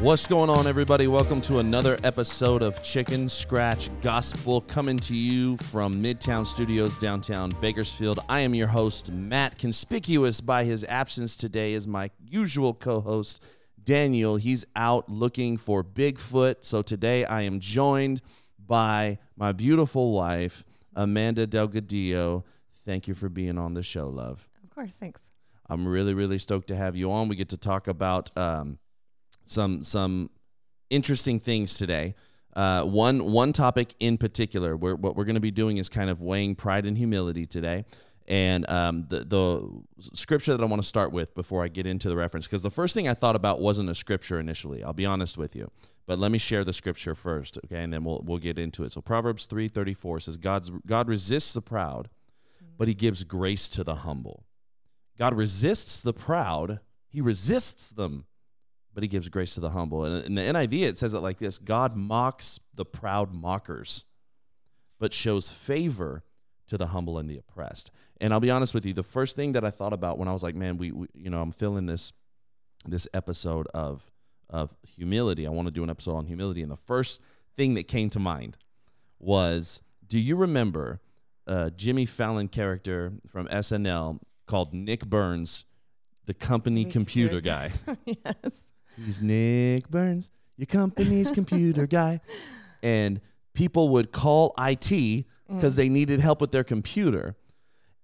What's going on, everybody? Welcome to another episode of Chicken Scratch Gospel, coming to you from Midtown Studios, downtown Bakersfield. I am your host, Matt. Conspicuous by his absence today is my usual co-host, Daniel. He's out looking for Bigfoot, so today I am joined by my beautiful wife, Amanda Delgadillo. Thank you for being on the show, love. Of course, thanks. I'm really, really stoked to have you on. We get to talk about some interesting things today. One topic in particular, what we're going to be doing is kind of weighing pride and humility today. And the scripture that I want to start with before I get into the reference, because the first thing I thought about wasn't a scripture initially, I'll be honest with you. But let me share the scripture first, okay, and then we'll get into it. So Proverbs 3:34 says, God resists the proud, but he gives grace to the humble. God resists the proud, he resists them, but he gives grace to the humble. And in the NIV, it says it like this: God mocks the proud mockers, but shows favor to the humble and the oppressed. And I'll be honest with you, the first thing that I thought about when I was like, man, I'm filling this episode of humility. I want to do an episode on humility. And the first thing that came to mind was, do you remember a Jimmy Fallon character from SNL called Nick Burns, the company computer guy? Yes. He's Nick Burns, your company's computer guy. And people would call IT because they needed help with their computer.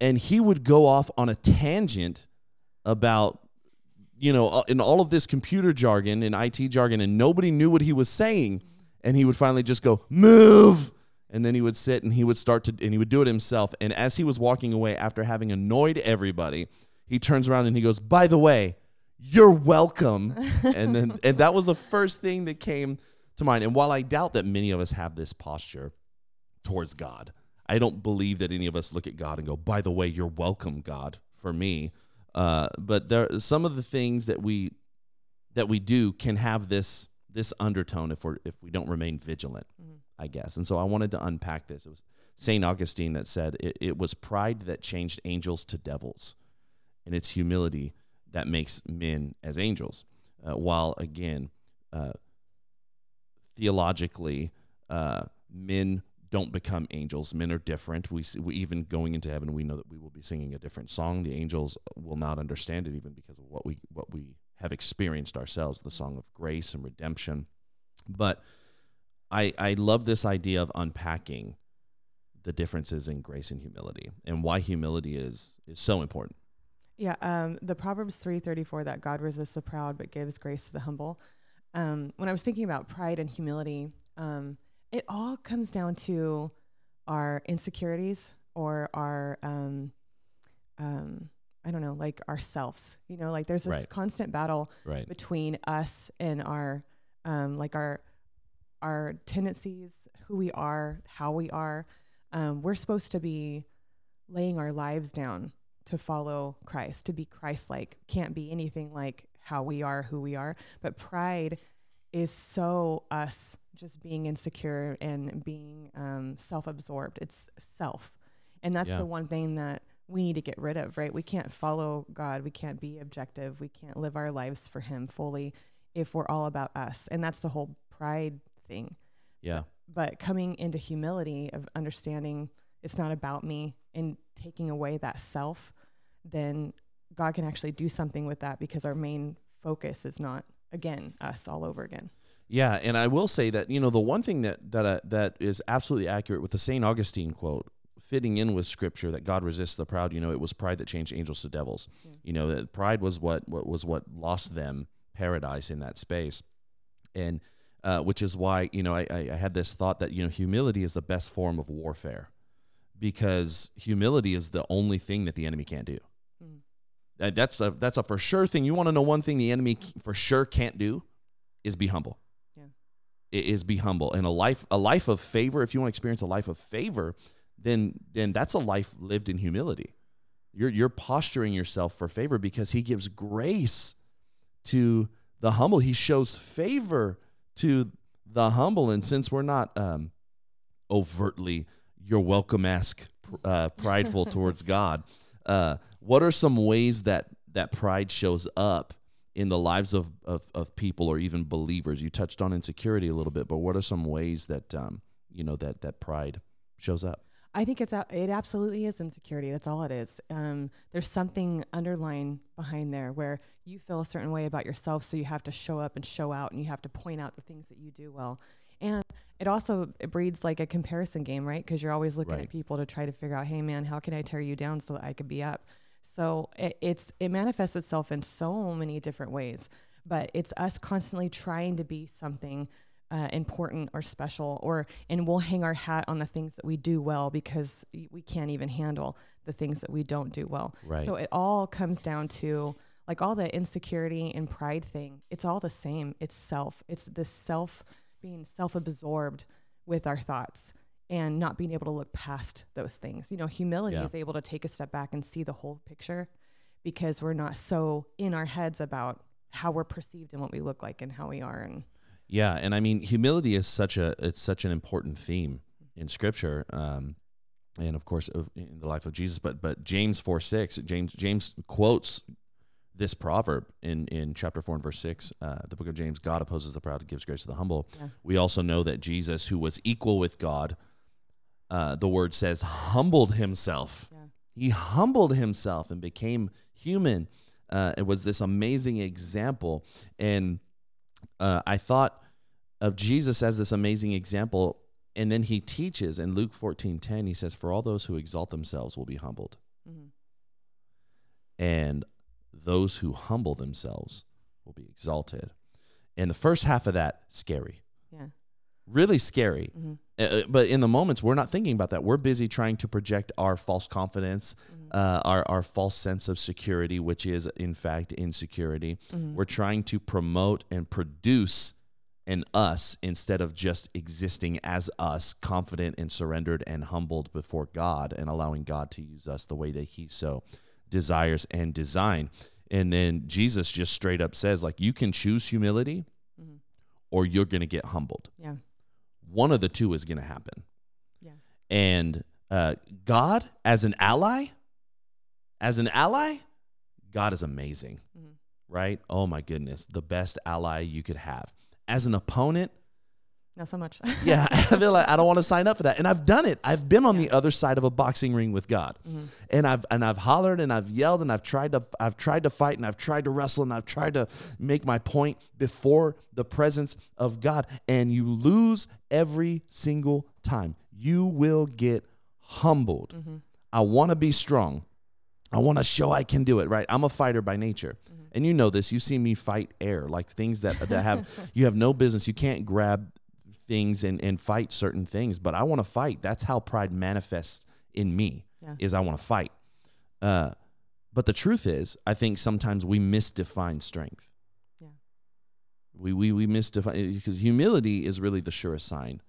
And he would go off on a tangent about, in all of this computer jargon and IT jargon, and nobody knew what he was saying. And he would finally just go, move. And then he would sit and he would do it himself. And as he was walking away after having annoyed everybody, he turns around and he goes, by the way, you're welcome. And that was the first thing that came to mind. And while I doubt that many of us have this posture towards God, I don't believe that any of us look at God and go, by the way, you're welcome, God, for me. But there, some of the things that we do can have this undertone if we don't remain vigilant, I guess. And so I wanted to unpack this. It was Saint Augustine that said it was pride that changed angels to devils, and it's humility that makes men as angels. While again, theologically, men don't become angels. Men are different. We even going into heaven, we know that we will be singing a different song. The angels will not understand it, even because of what we have experienced ourselves, the song of grace and redemption. But I love this idea of unpacking the differences in grace and humility, and why humility is so important. Yeah, the Proverbs 3:34 that God resists the proud but gives grace to the humble. When I was thinking about pride and humility, it all comes down to our insecurities or our, ourselves, there's this constant battle between us and our tendencies, who we are, how we are. We're supposed to be laying our lives down to follow Christ, to be Christ-like. Can't be anything like how we are, who we are. But pride is so us, just being insecure and being self-absorbed. It's self. And that's the one thing that we need to get rid of, right? We can't follow God. We can't be objective. We can't live our lives for him fully if we're all about us. And that's the whole pride thing. Yeah. But coming into humility of understanding it's not about me and taking away that self, then God can actually do something with that, because our main focus is not, again, us all over again. Yeah, and I will say that, the one thing that is absolutely accurate with the St. Augustine quote, fitting in with scripture, that God resists the proud, it was pride that changed angels to devils. Yeah. That pride was what lost them paradise in that space. And which is why, I had this thought that, humility is the best form of warfare, because humility is the only thing that the enemy can't do. That's a for sure thing. You want to know one thing the enemy for sure can't do is be humble. Yeah. It is be humble. And a life of favor, if you want to experience a life of favor, then that's a life lived in humility. You're posturing yourself for favor, because he gives grace to the humble. He shows favor to the humble. And since we're not overtly you're welcome-esque prideful towards God, what are some ways that pride shows up in the lives of people or even believers? You touched on insecurity a little bit, but what are some ways that that pride shows up? I think it absolutely is insecurity. That's all it is. There's something underlying behind there where you feel a certain way about yourself, so you have to show up and show out, and you have to point out the things that you do well. And it also breeds like a comparison game, right? Because you're always looking at people to try to figure out, hey, man, how can I tear you down so that I could be up? So it manifests itself in so many different ways, but it's us constantly trying to be something important or special, and we'll hang our hat on the things that we do well because we can't even handle the things that we don't do well. Right. So it all comes down to like all the insecurity and pride thing. It's all the same. It's self. It's the self being self-absorbed with our thoughts and not being able to look past those things. You know, humility is able to take a step back and see the whole picture because we're not so in our heads about how we're perceived and what we look like and how we are. Yeah, and I mean, humility is such an important theme in Scripture, and of course in the life of Jesus. But James 4:6, James quotes this proverb in chapter 4 and verse 6, the book of James: God opposes the proud, gives grace to the humble. Yeah. We also know that Jesus, who was equal with God, the word says, humbled himself. Yeah. He humbled himself and became human. It was this amazing example, and I thought of Jesus as this amazing example, and then he teaches in Luke 14:10, he says, for all those who exalt themselves will be humbled, and those who humble themselves will be exalted. And the first half of that, scary. Yeah. Really scary. But in the moments, we're not thinking about that. We're busy trying to project our false confidence, our false sense of security, which is, in fact, insecurity. We're trying to promote and produce an us instead of just existing as us, confident and surrendered and humbled before God and allowing God to use us the way that he so desires and design. And then Jesus just straight up says, like, you can choose humility or you're going to get humbled. Yeah. One of the two is going to happen. Yeah. And God as an ally, God is amazing, right? Oh my goodness, the best ally you could have. As an opponent, not so much. Yeah, I feel like I don't want to sign up for that. And I've done it. I've been on the other side of a boxing ring with God, and I've hollered and I've yelled and I've tried to fight and I've tried to wrestle and I've tried to make my point before the presence of God. And you lose every single time. You will get humbled. I want to be strong. I want to show I can do it, right? I'm a fighter by nature. And you know this. You see me fight air, like things that have you have no business. You can't grab things and fight certain things, but I want to fight. That's how pride manifests in me, is I want to fight. But the truth is, I think sometimes we misdefine strength. Yeah. We misdefine, because humility is really the surest sign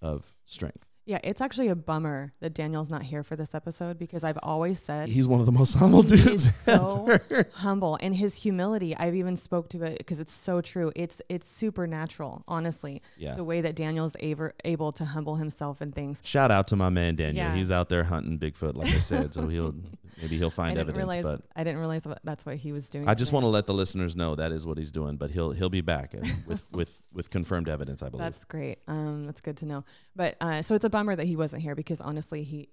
of strength. Yeah, it's actually a bummer that Daniel's not here for this episode, because I've always said he's one of the most humble dudes. He's so humble, and his humility, I've even spoke to it because it's so true. It's supernatural, honestly. Yeah. The way that Daniel's able to humble himself in things. Shout out to my man Daniel. Yeah. He's out there hunting Bigfoot, like I said. So maybe he'll find evidence. But I didn't realize that's what he was doing. I just want to let the listeners know that is what he's doing. But he'll be back with confirmed evidence, I believe. That's great. That's good to know. But so it's a bummer that he wasn't here, because honestly, he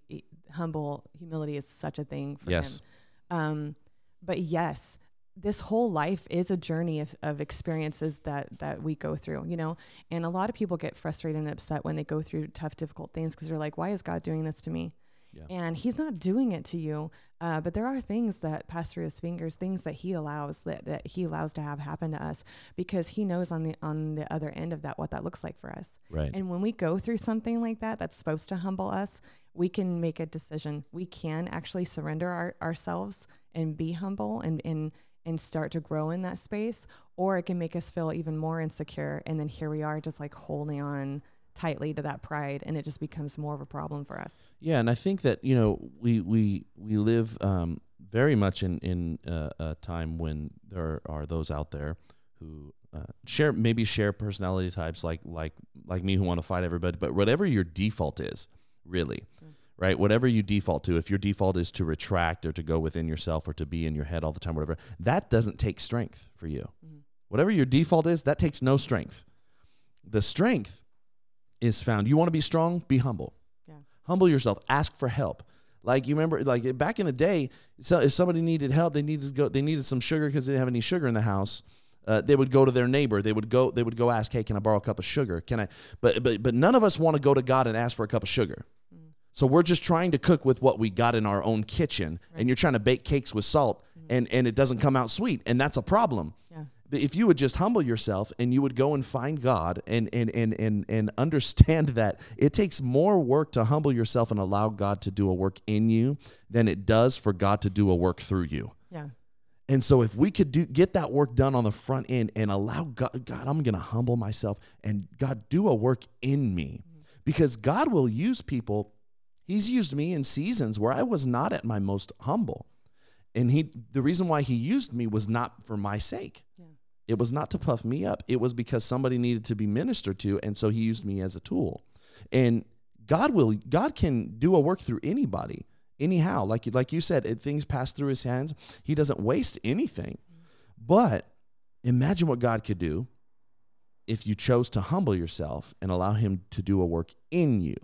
humility is such a thing for him. But yes, this whole life is a journey of experiences that we go through, you know, and a lot of people get frustrated and upset when they go through tough, difficult things, because they're like, why is God doing this to me? Yeah. And he's not doing it to you. But there are things that pass through his fingers, things that he allows that he allows to have happen to us, because he knows on the other end of that what that looks like for us. Right. And when we go through something like that, that's supposed to humble us, we can make a decision. We can actually surrender ourselves and be humble and start to grow in that space, or it can make us feel even more insecure. And then here we are just like holding on tightly to that pride, and it just becomes more of a problem for us. Yeah. And I think that, you know, we live very much in a time when there are those out there who share personality types like me, who want to fight everybody, but whatever your default is, really. right? Whatever you default to, if your default is to retract or to go within yourself or to be in your head all the time, whatever, that doesn't take strength for you. Mm-hmm. Whatever your default is, that takes no strength. The strength is found. You want to be strong? Be humble. Yeah. Humble yourself. Ask for help. Like, you remember, like back in the day, so if somebody needed help, they needed some sugar because they didn't have any sugar in the house. They would go to their neighbor. They would go ask, hey, can I borrow a cup of sugar? Can I? But none of us want to go to God and ask for a cup of sugar. Mm. So we're just trying to cook with what we got in our own kitchen. Right. And you're trying to bake cakes with salt, and it doesn't come out sweet. And that's a problem. Yeah. But if you would just humble yourself and you would go and find God and understand that it takes more work to humble yourself and allow God to do a work in you than it does for God to do a work through you. Yeah. And so if we could get that work done on the front end and allow God, I'm going to humble myself, and God, do a work in me, because God will use people. He's used me in seasons where I was not at my most humble. And the reason why he used me was not for my sake. Yeah. It was not to puff me up. It was because somebody needed to be ministered to. And so he used me as a tool, and God can do a work through anybody. Anyhow, like you said, things pass through his hands. He doesn't waste anything. But imagine what God could do if you chose to humble yourself and allow him to do a work in you.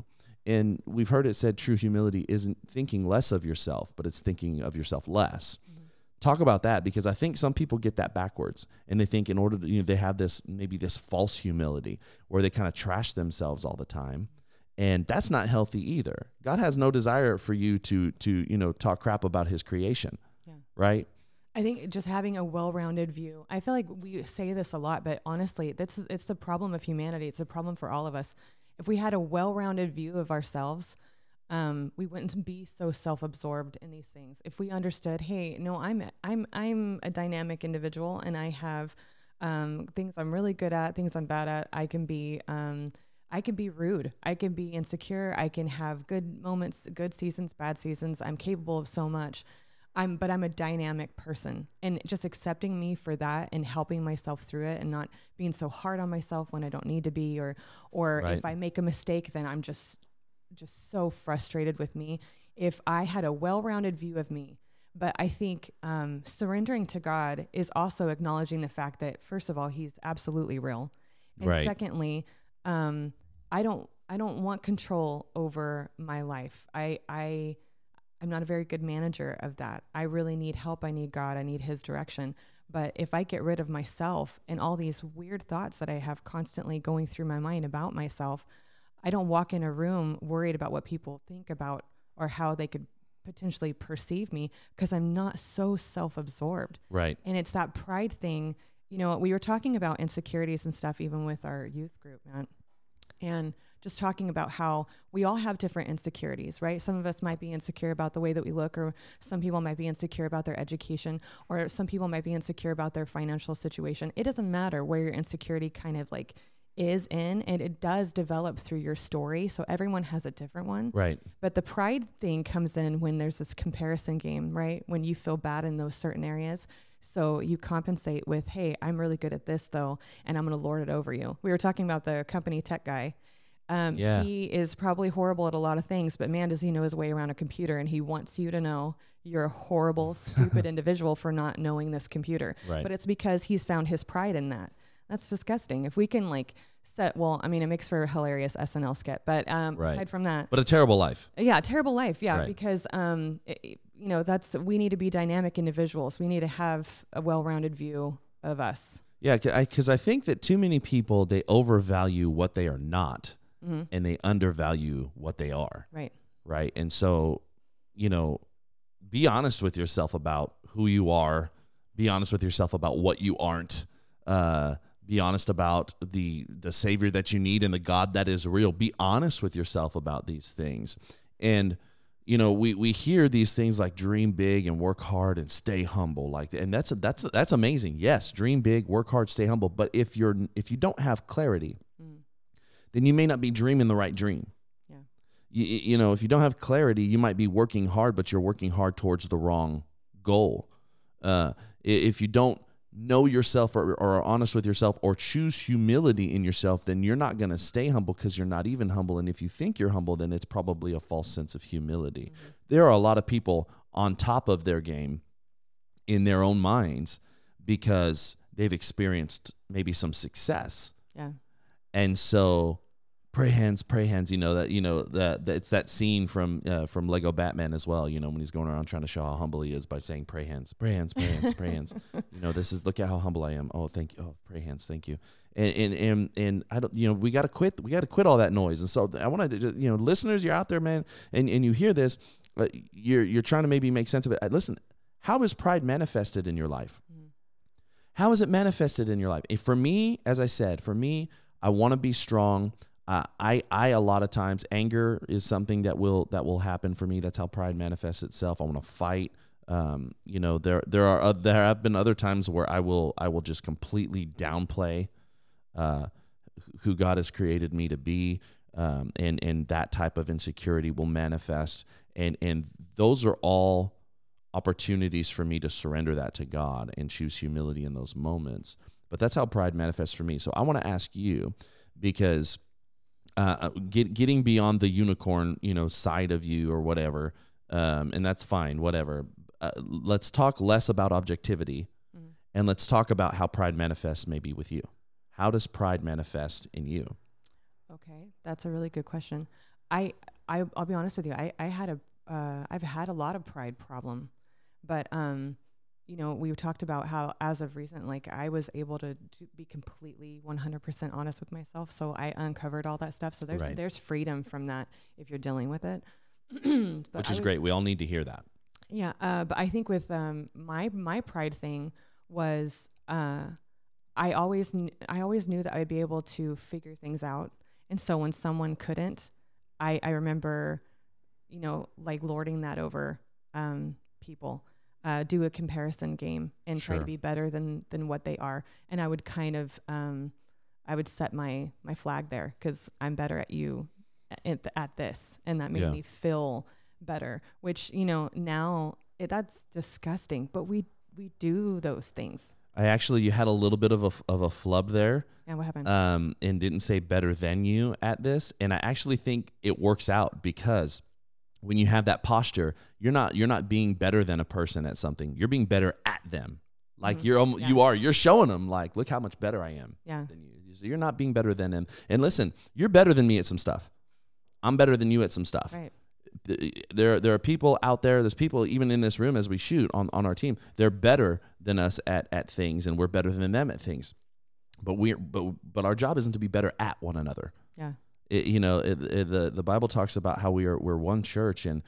And we've heard it said true humility isn't thinking less of yourself, but it's thinking of yourself less. Mm-hmm. Talk about that, because I think some people get that backwards, and they think in order to, they have this false humility where they kind of trash themselves all the time. And that's not healthy either. God has no desire for you to talk crap about his creation, yeah. Right? I think just having a well-rounded view. I feel like we say this a lot, but honestly, it's the problem of humanity. It's a problem for all of us. If we had a well-rounded view of ourselves, we wouldn't be so self-absorbed in these things. If we understood, hey, no, I'm a dynamic individual, and I have things I'm really good at, things I'm bad at. I can be rude. I can be insecure. I can have good moments, good seasons, bad seasons. I'm capable of so much. But I'm a dynamic person, and just accepting me for that and helping myself through it and not being so hard on myself when I don't need to be, or right. If I make a mistake, then I'm just so frustrated with me. If I had a well-rounded view of me. But I think surrendering to God is also acknowledging the fact that, first of all, he's absolutely real. And right. Secondly, I don't want control over my life. I'm not a very good manager of that. I really need help. I need God. I need his direction. But if I get rid of myself and all these weird thoughts that I have constantly going through my mind about myself, I don't walk in a room worried about what people think about or how they could potentially perceive me, because I'm not so self-absorbed. Right. And it's that pride thing. You know, we were talking about insecurities and stuff, even with our youth group, man. And just talking about how we all have different insecurities, right? Some of us might be insecure about the way that we look, or some people might be insecure about their education, or some people might be insecure about their financial situation. It doesn't matter where your insecurity kind of like is in, and it does develop through your story. So everyone has a different one. Right. But the pride thing comes in when there's this comparison game, right? When you feel bad in those certain areas. So you compensate with, hey, I'm really good at this though, and I'm going to lord it over you. We were talking about the company tech guy. Yeah. He is probably horrible at a lot of things, but man, does he know his way around a computer, and he wants you to know you're a horrible, stupid individual for not knowing this computer. Right. But it's because he's found his pride in that. That's disgusting. If we can it makes for a hilarious SNL skit, but right. Aside from that. But a terrible life. Yeah, a terrible life. Yeah, right. Because we need to be dynamic individuals. We need to have a well-rounded view of us. Yeah, because I think that too many people, they overvalue what they are not, mm-hmm. and they undervalue what they are. Right. Right. And so, be honest with yourself about who you are. Be honest with yourself about what you aren't. Be honest about the Savior that you need and the God that is real. Be honest with yourself about these things. And, we hear these things like dream big and work hard and stay humble. And that's amazing. Yes, dream big, work hard, stay humble. But if you don't have clarity, then you may not be dreaming the right dream. Yeah. You know, if you don't have clarity, you might be working hard, but you're working hard towards the wrong goal. If you don't know yourself or are honest with yourself or choose humility in yourself, then you're not going to stay humble because you're not even humble. And if you think you're humble, then it's probably a false sense of humility. Mm-hmm. There are a lot of people on top of their game in their own minds because they've experienced maybe some success. Yeah. And so pray hands, that it's that scene from Lego Batman as well, when he's going around trying to show how humble he is by saying, pray hands, pray hands, this is, look at how humble I am. Oh, thank you. Oh, pray hands. Thank you. And I don't, we got to quit. We got to quit all that noise. And so I want to, listeners, you're out there, man. And you hear this, but you're trying to maybe make sense of it. Listen, how is pride manifested in your life? How is it manifested in your life? For me, as I said, I want to be strong. I a lot of times, anger is something that will happen for me. That's how pride manifests itself. I want to fight. There have been other times where I will just completely downplay who God has created me to be, and that type of insecurity will manifest. And those are all opportunities for me to surrender that to God and choose humility in those moments. But that's how pride manifests for me. So I want to ask you, because getting beyond the unicorn, side of you or whatever, and that's fine, whatever. Let's talk less about objectivity, mm-hmm. and let's talk about how pride manifests maybe with you. How does pride manifest in you? Okay, that's a really good question. I'll be honest with you. I've had a lot of pride problem, but we've talked about how as of recent, I was able to be completely 100% honest with myself. So I uncovered all that stuff. So there's freedom from that if you're dealing with it. Which is great. We all need to hear that. Yeah. But I think with my pride thing was I always knew that I'd be able to figure things out. And so when someone couldn't, I remember, lording that over people. Do a comparison game and try to be better than what they are. And I would kind of, set my flag there, because I'm better at you at this. And that made me feel better, which, now that's disgusting, but we do those things. You had a little bit of a flub there. Yeah, what happened? And didn't say better than you at this. And I actually think it works out, because when you have that posture, you're not being better than a person at something. You're being better at them. Mm-hmm. You're showing them, look how much better I am than you. So you're not being better than them. And listen, you're better than me at some stuff. I'm better than you at some stuff. Right. There are people out there. There's people even in this room as we shoot on our team. They're better than us at things, and we're better than them at things. But but our job isn't to be better at one another. Yeah. The Bible talks about how we're one church, and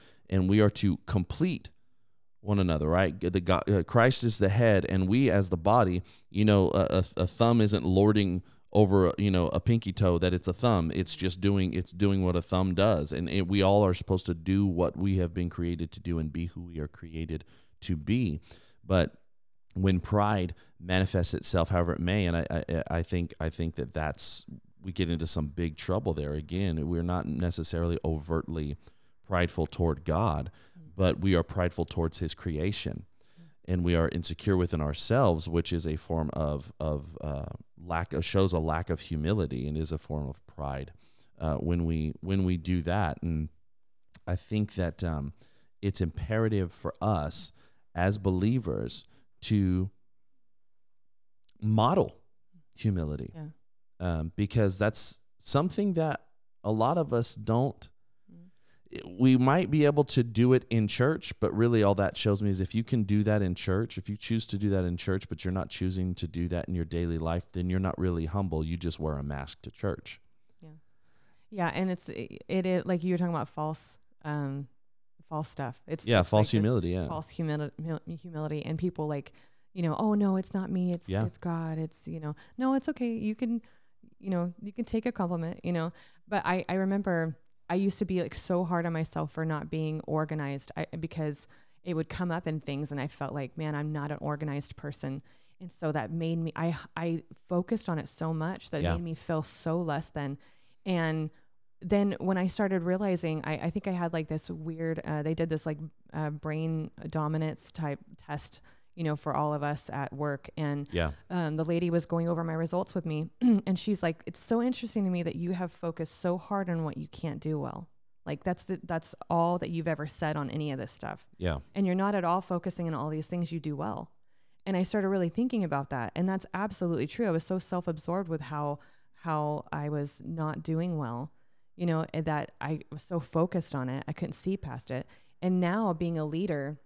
we are to complete one another, right? Christ is the head, and we as the body, a thumb isn't lording over, a pinky toe that it's a thumb. It's just doing what a thumb does. And we all are supposed to do what we have been created to do and be who we are created to be. But when pride manifests itself, however it may, and I think that that's, we get into some big trouble there. Again, we're not necessarily overtly prideful toward God, but we are prideful towards his creation, and we are insecure within ourselves, which is a form of shows a lack of humility, and is a form of pride when we do that. And I think that it's imperative for us as believers to model humility. Yeah. Because that's something that a lot of us don't. We might be able to do it in church, but really all that shows me is if you can do that in church, if you choose to do that in church, but you're not choosing to do that in your daily life, then you're not really humble. You just wear a mask to church. Yeah. Yeah. And it is like you were talking about false stuff. It's false humility. And people oh no, it's not me. It's God. No, it's okay. You can take a compliment, but I remember I used to be so hard on myself for not being organized, because it would come up in things, and I felt man, I'm not an organized person. And so that made me, I focused on it so much that it made me feel so less than. And then when I started realizing, I think I had this weird, they did this brain dominance type test you know, for all of us at work. And the lady was going over my results with me and she's like, it's so interesting to me that you have focused so hard on what you can't do well. Like that's all that you've ever said on any of this stuff. Yeah. And you're not at all focusing on all these things you do well. And I started really thinking about that. And that's absolutely true. I was so self-absorbed with how I was not doing well, you know, that I was so focused on it. I couldn't see past it. And now being a leader,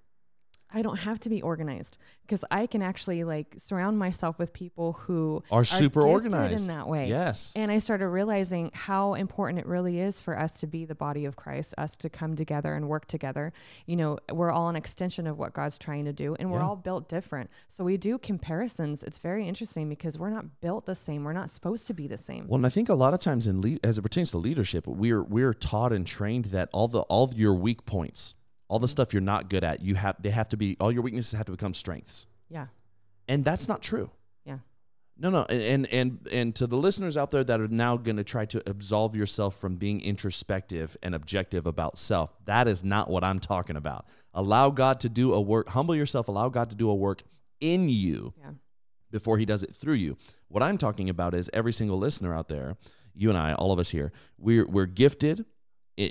I don't have to be organized because I can actually like surround myself with people who are super organized in that way. Yes. And I started realizing how important it really is for us to be the body of Christ, us to come together and work together. You know, we're all an extension of what God's trying to do, and we're all built different. So we do comparisons. It's very interesting because we're not built the same. We're not supposed to be the same. Well, and I think a lot of times as it pertains to leadership, we're taught and trained that all your weak points, all the stuff you're not good at, all your weaknesses have to become strengths. Yeah. And that's not true. Yeah. No. And to the listeners out there that are now going to try to absolve yourself from being introspective and objective about self, that is not what I'm talking about. Allow God to do a work, humble yourself, allow God to do a work in you before he does it through you. What I'm talking about is every single listener out there, you and I, all of us here, we're gifted.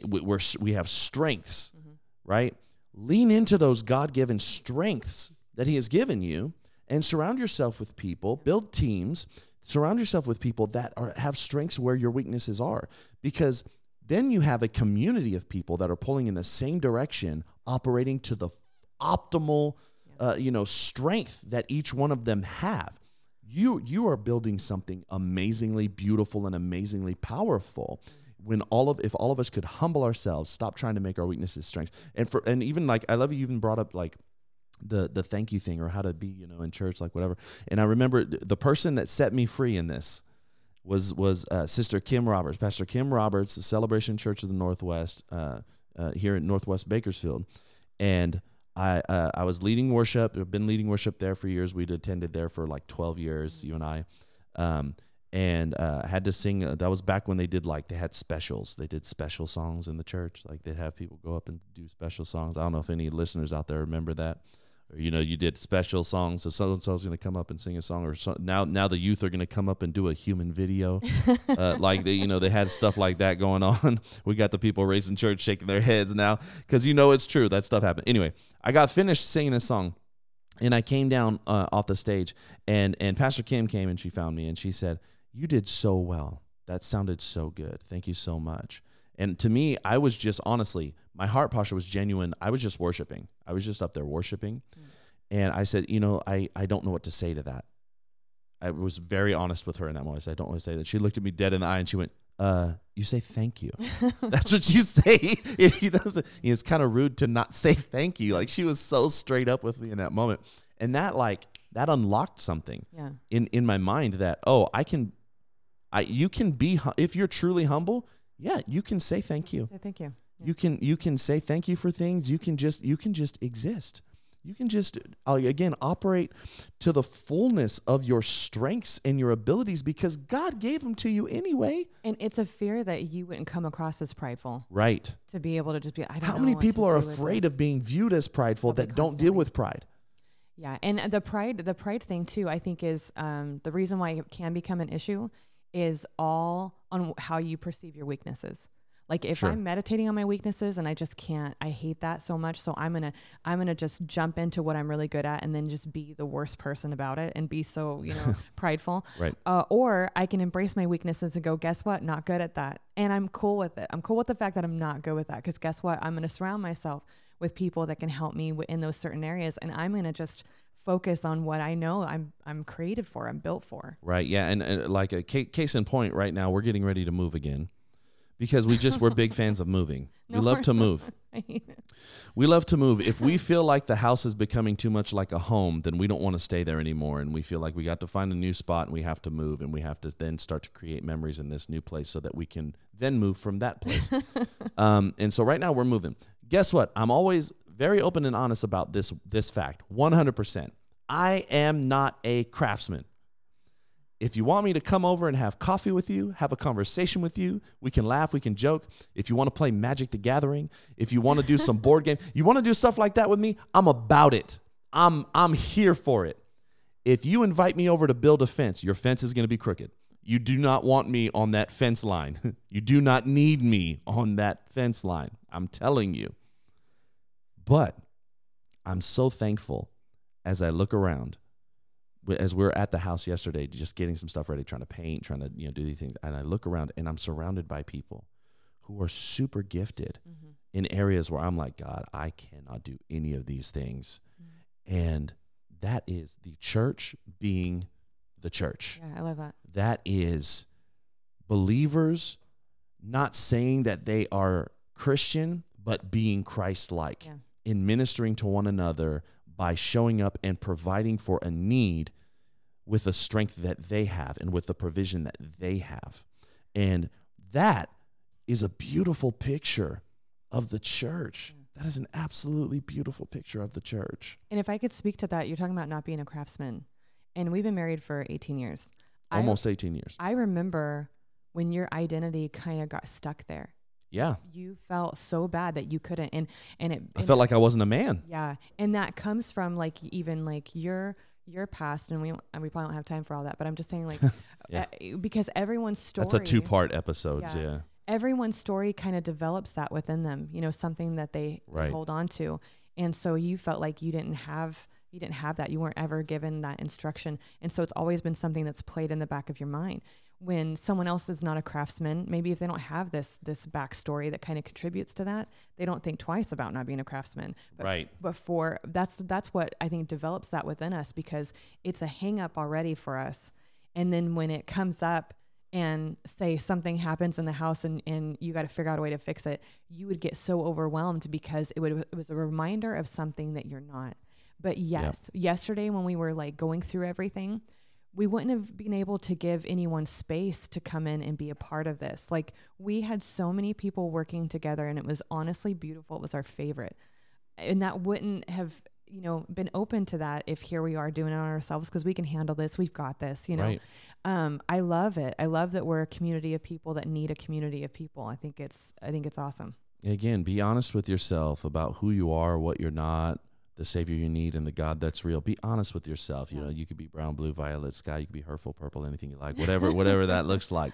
We have strengths. Mm-hmm. Right? Lean into those God-given strengths that he has given you and surround yourself with people, build teams, surround yourself with people that have strengths where your weaknesses are, because then you have a community of people that are pulling in the same direction, operating to the optimal, strength that each one of them have. You are building something amazingly beautiful and amazingly powerful. When if all of us could humble ourselves, stop trying to make our weaknesses strengths, and even like I love you even brought up like the thank you thing or how to be in church, like whatever. And I remember the person that set me free in this was Sister Kim Roberts, Pastor Kim Roberts, the Celebration Church of the Northwest here in Northwest Bakersfield, and I was leading worship. I've been leading worship there for years. We'd attended there for like 12 years, you and I. And had to sing. That was back when they had specials. They did special songs in the church. Like they'd have people go up and do special songs. I don't know if any listeners out there remember that. Or, you did special songs. So so-and-so's going to come up and sing a song. Or so, now the youth are going to come up and do a human video. They had stuff like that going on. We got the people raising church shaking their heads now because it's true. That stuff happened. Anyway, I got finished singing this song. And I came down off the stage. And Pastor Kim came and she found me and she said, "You did so well. That sounded so good. Thank you so much." And to me, I was just honestly, my heart posture was genuine. I was just worshiping. I was just up there worshiping. Mm. And I said, I don't know what to say to that. I was very honest with her in that moment. I said, "I don't want to say that." She looked at me dead in the eye and she went, "You say thank you." That's what you say. It's kind of rude to not say thank you. Like she was so straight up with me in that moment. And that unlocked something in my mind that, you can be, if you're truly humble, you can say thank you. Say thank you. Yeah. You can say thank you for things. You can just exist. You can just, again, operate to the fullness of your strengths and your abilities because God gave them to you anyway. And it's a fear that you wouldn't come across as prideful. Right. To be able to just be, I don't know. How many people are afraid of being viewed as prideful that don't deal with pride? Yeah. And the pride thing too, I think is the reason why it can become an issue is all on how you perceive your weaknesses. Like if I'm meditating on my weaknesses and I just can't, I hate that so much. So I'm going to just jump into what I'm really good at and then just be the worst person about it and be so, prideful. Right. Or I can embrace my weaknesses and go, guess what? Not good at that. And I'm cool with it. I'm cool with the fact that I'm not good with that. Cause guess what? I'm going to surround myself with people that can help me in those certain areas. And I'm going to just focus on what I know I'm created for, I'm built for. Right. Yeah. And like a case in point right now, we're getting ready to move again. Because we're big fans of moving. No, we love to move. We love to move. If we feel like the house is becoming too much like a home, then we don't want to stay there anymore. And we feel like we got to find a new spot and we have to move. And we have to then start to create memories in this new place so that we can then move from that place. And so right now we're moving. Guess what? I'm always very open and honest about this fact. 100%. I am not a craftsman. If you want me to come over and have coffee with you, have a conversation with you, we can laugh, we can joke. If you want to play Magic the Gathering, if you want to do some board game, you want to do stuff like that with me, I'm about it. I'm here for it. If you invite me over to build a fence, your fence is going to be crooked. You do not want me on that fence line. You do not need me on that fence line. I'm telling you. But I'm so thankful as I look around, as we were at the house yesterday, just getting some stuff ready, trying to paint, trying to do these things. And I look around and I'm surrounded by people who are super gifted mm-hmm. in areas where I'm like, God, I cannot do any of these things. Mm-hmm. And that is the church being the church. Yeah, I love that. That is believers not saying that they are Christian, but being Christ-like yeah. in ministering to one another by showing up and providing for a need with the strength that they have and with the provision that they have. And that is a beautiful picture of the church. That is an absolutely beautiful picture of the church. And if I could speak to that, you're talking about not being a craftsman. And we've been married for 18 years. Almost 18 years. I remember when your identity kind of got stuck there. Yeah. You felt so bad that you couldn't. I felt like I wasn't a man. Yeah. And that comes from like, even like your past, and we probably don't have time for all that, but I'm just saying like, yeah. Because everyone's story. That's a 2-part episode. Yeah. Yeah. Everyone's story kind of develops that within them, something that they right. hold on to. And so you felt like you didn't have that. You weren't ever given that instruction. And so it's always been something that's played in the back of your mind. When someone else is not a craftsman, maybe if they don't have this backstory that kind of contributes to that, they don't think twice about not being a craftsman. But, right. But that's what I think develops that within us, because it's a hang up already for us. And then when it comes up and say something happens in the house and you got to figure out a way to fix it, you would get so overwhelmed because it was a reminder of something that you're not. But yes, yep. Yesterday when we were like going through everything, we wouldn't have been able to give anyone space to come in and be a part of this. Like, we had so many people working together, and it was honestly beautiful. It was our favorite. And that wouldn't have, been open to that if here we are doing it on ourselves, because we can handle this. We've got this, Right. I love it. I love that we're a community of people that need a community of people. I think it's awesome. Again, be honest with yourself about who you are, what you're not, the Savior you need, and the God that's real. Be honest with yourself. You know, you could be brown, blue, violet, sky. You could be hurtful, purple, anything you like, whatever that looks like.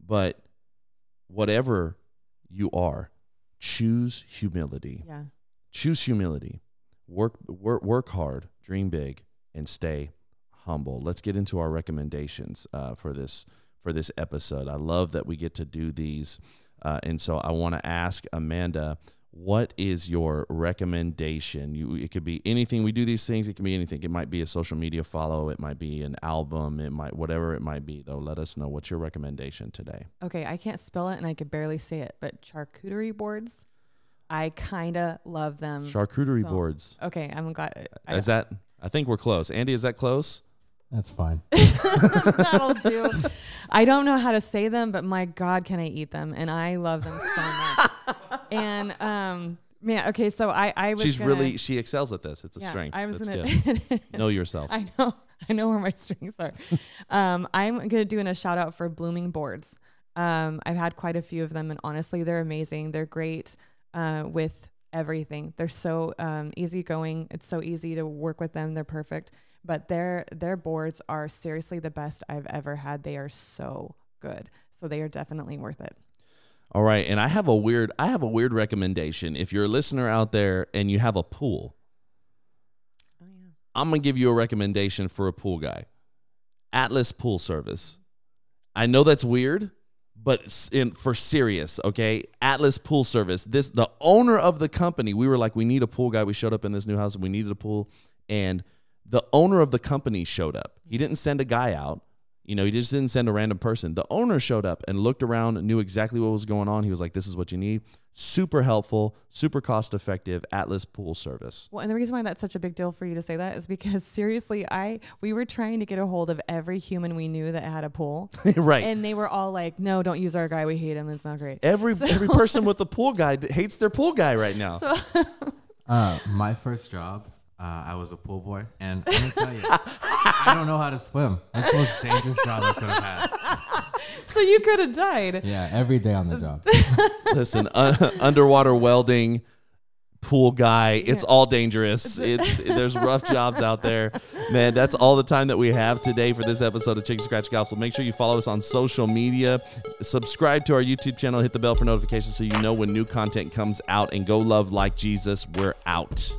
But whatever you are, choose humility. Yeah. Choose humility. Work hard, dream big, and stay humble. Let's get into our recommendations for this episode. I love that we get to do these. And so I want to ask Amanda, what is your recommendation? It could be anything. We do these things. It can be anything. It might be a social media follow. It might be an album. It might, whatever it might be, though. Let us know what's your recommendation today. Okay, I can't spell it and I could barely say it, but charcuterie boards. I kind of love them. Charcuterie boards. Okay, I'm glad. I think we're close. Andy, is that close? That's fine. That'll do. I don't know how to say them, but my God, can I eat them? And I love them so much. And okay, so I was. She's really, she excels at this. It's a strength. I was going to know yourself. I know where my strengths are. I'm going to do a shout out for Blooming Boards. I've had quite a few of them, and honestly, they're amazing. They're great with everything. They're so easygoing. It's so easy to work with them. They're perfect. But their boards are seriously the best I've ever had. They are so good. So they are definitely worth it. All right, and I have a weird recommendation. If you're a listener out there and you have a pool, oh, yeah. I'm going to give you a recommendation for a pool guy. Atlas Pool Service. I know that's weird, but for serious, okay? Atlas Pool Service. The owner of the company, we were like, we need a pool guy. We showed up in this new house and we needed a pool, and the owner of the company showed up. He didn't send a guy out. He just didn't send a random person. The owner showed up and looked around and knew exactly what was going on. He was like, this is what you need. Super helpful, super cost-effective Atlas Pool Service. Well, and the reason why that's such a big deal for you to say that is because, seriously, we were trying to get a hold of every human we knew that had a pool. Right. And they were all like, no, don't use our guy. We hate him. It's not great. Every person with a pool guy hates their pool guy right now. So my first job, I was a pool boy, and I'm going to tell you, I don't know how to swim. That's the most dangerous job I could have had. So you could have died. Yeah, every day on the job. Listen, underwater welding, pool guy. It's all dangerous. There's rough jobs out there. Man, that's all the time that we have today for this episode of Chicken Scratch Gospel. Make sure you follow us on social media. Subscribe to our YouTube channel. Hit the bell for notifications so you know when new content comes out. And go love like Jesus. We're out.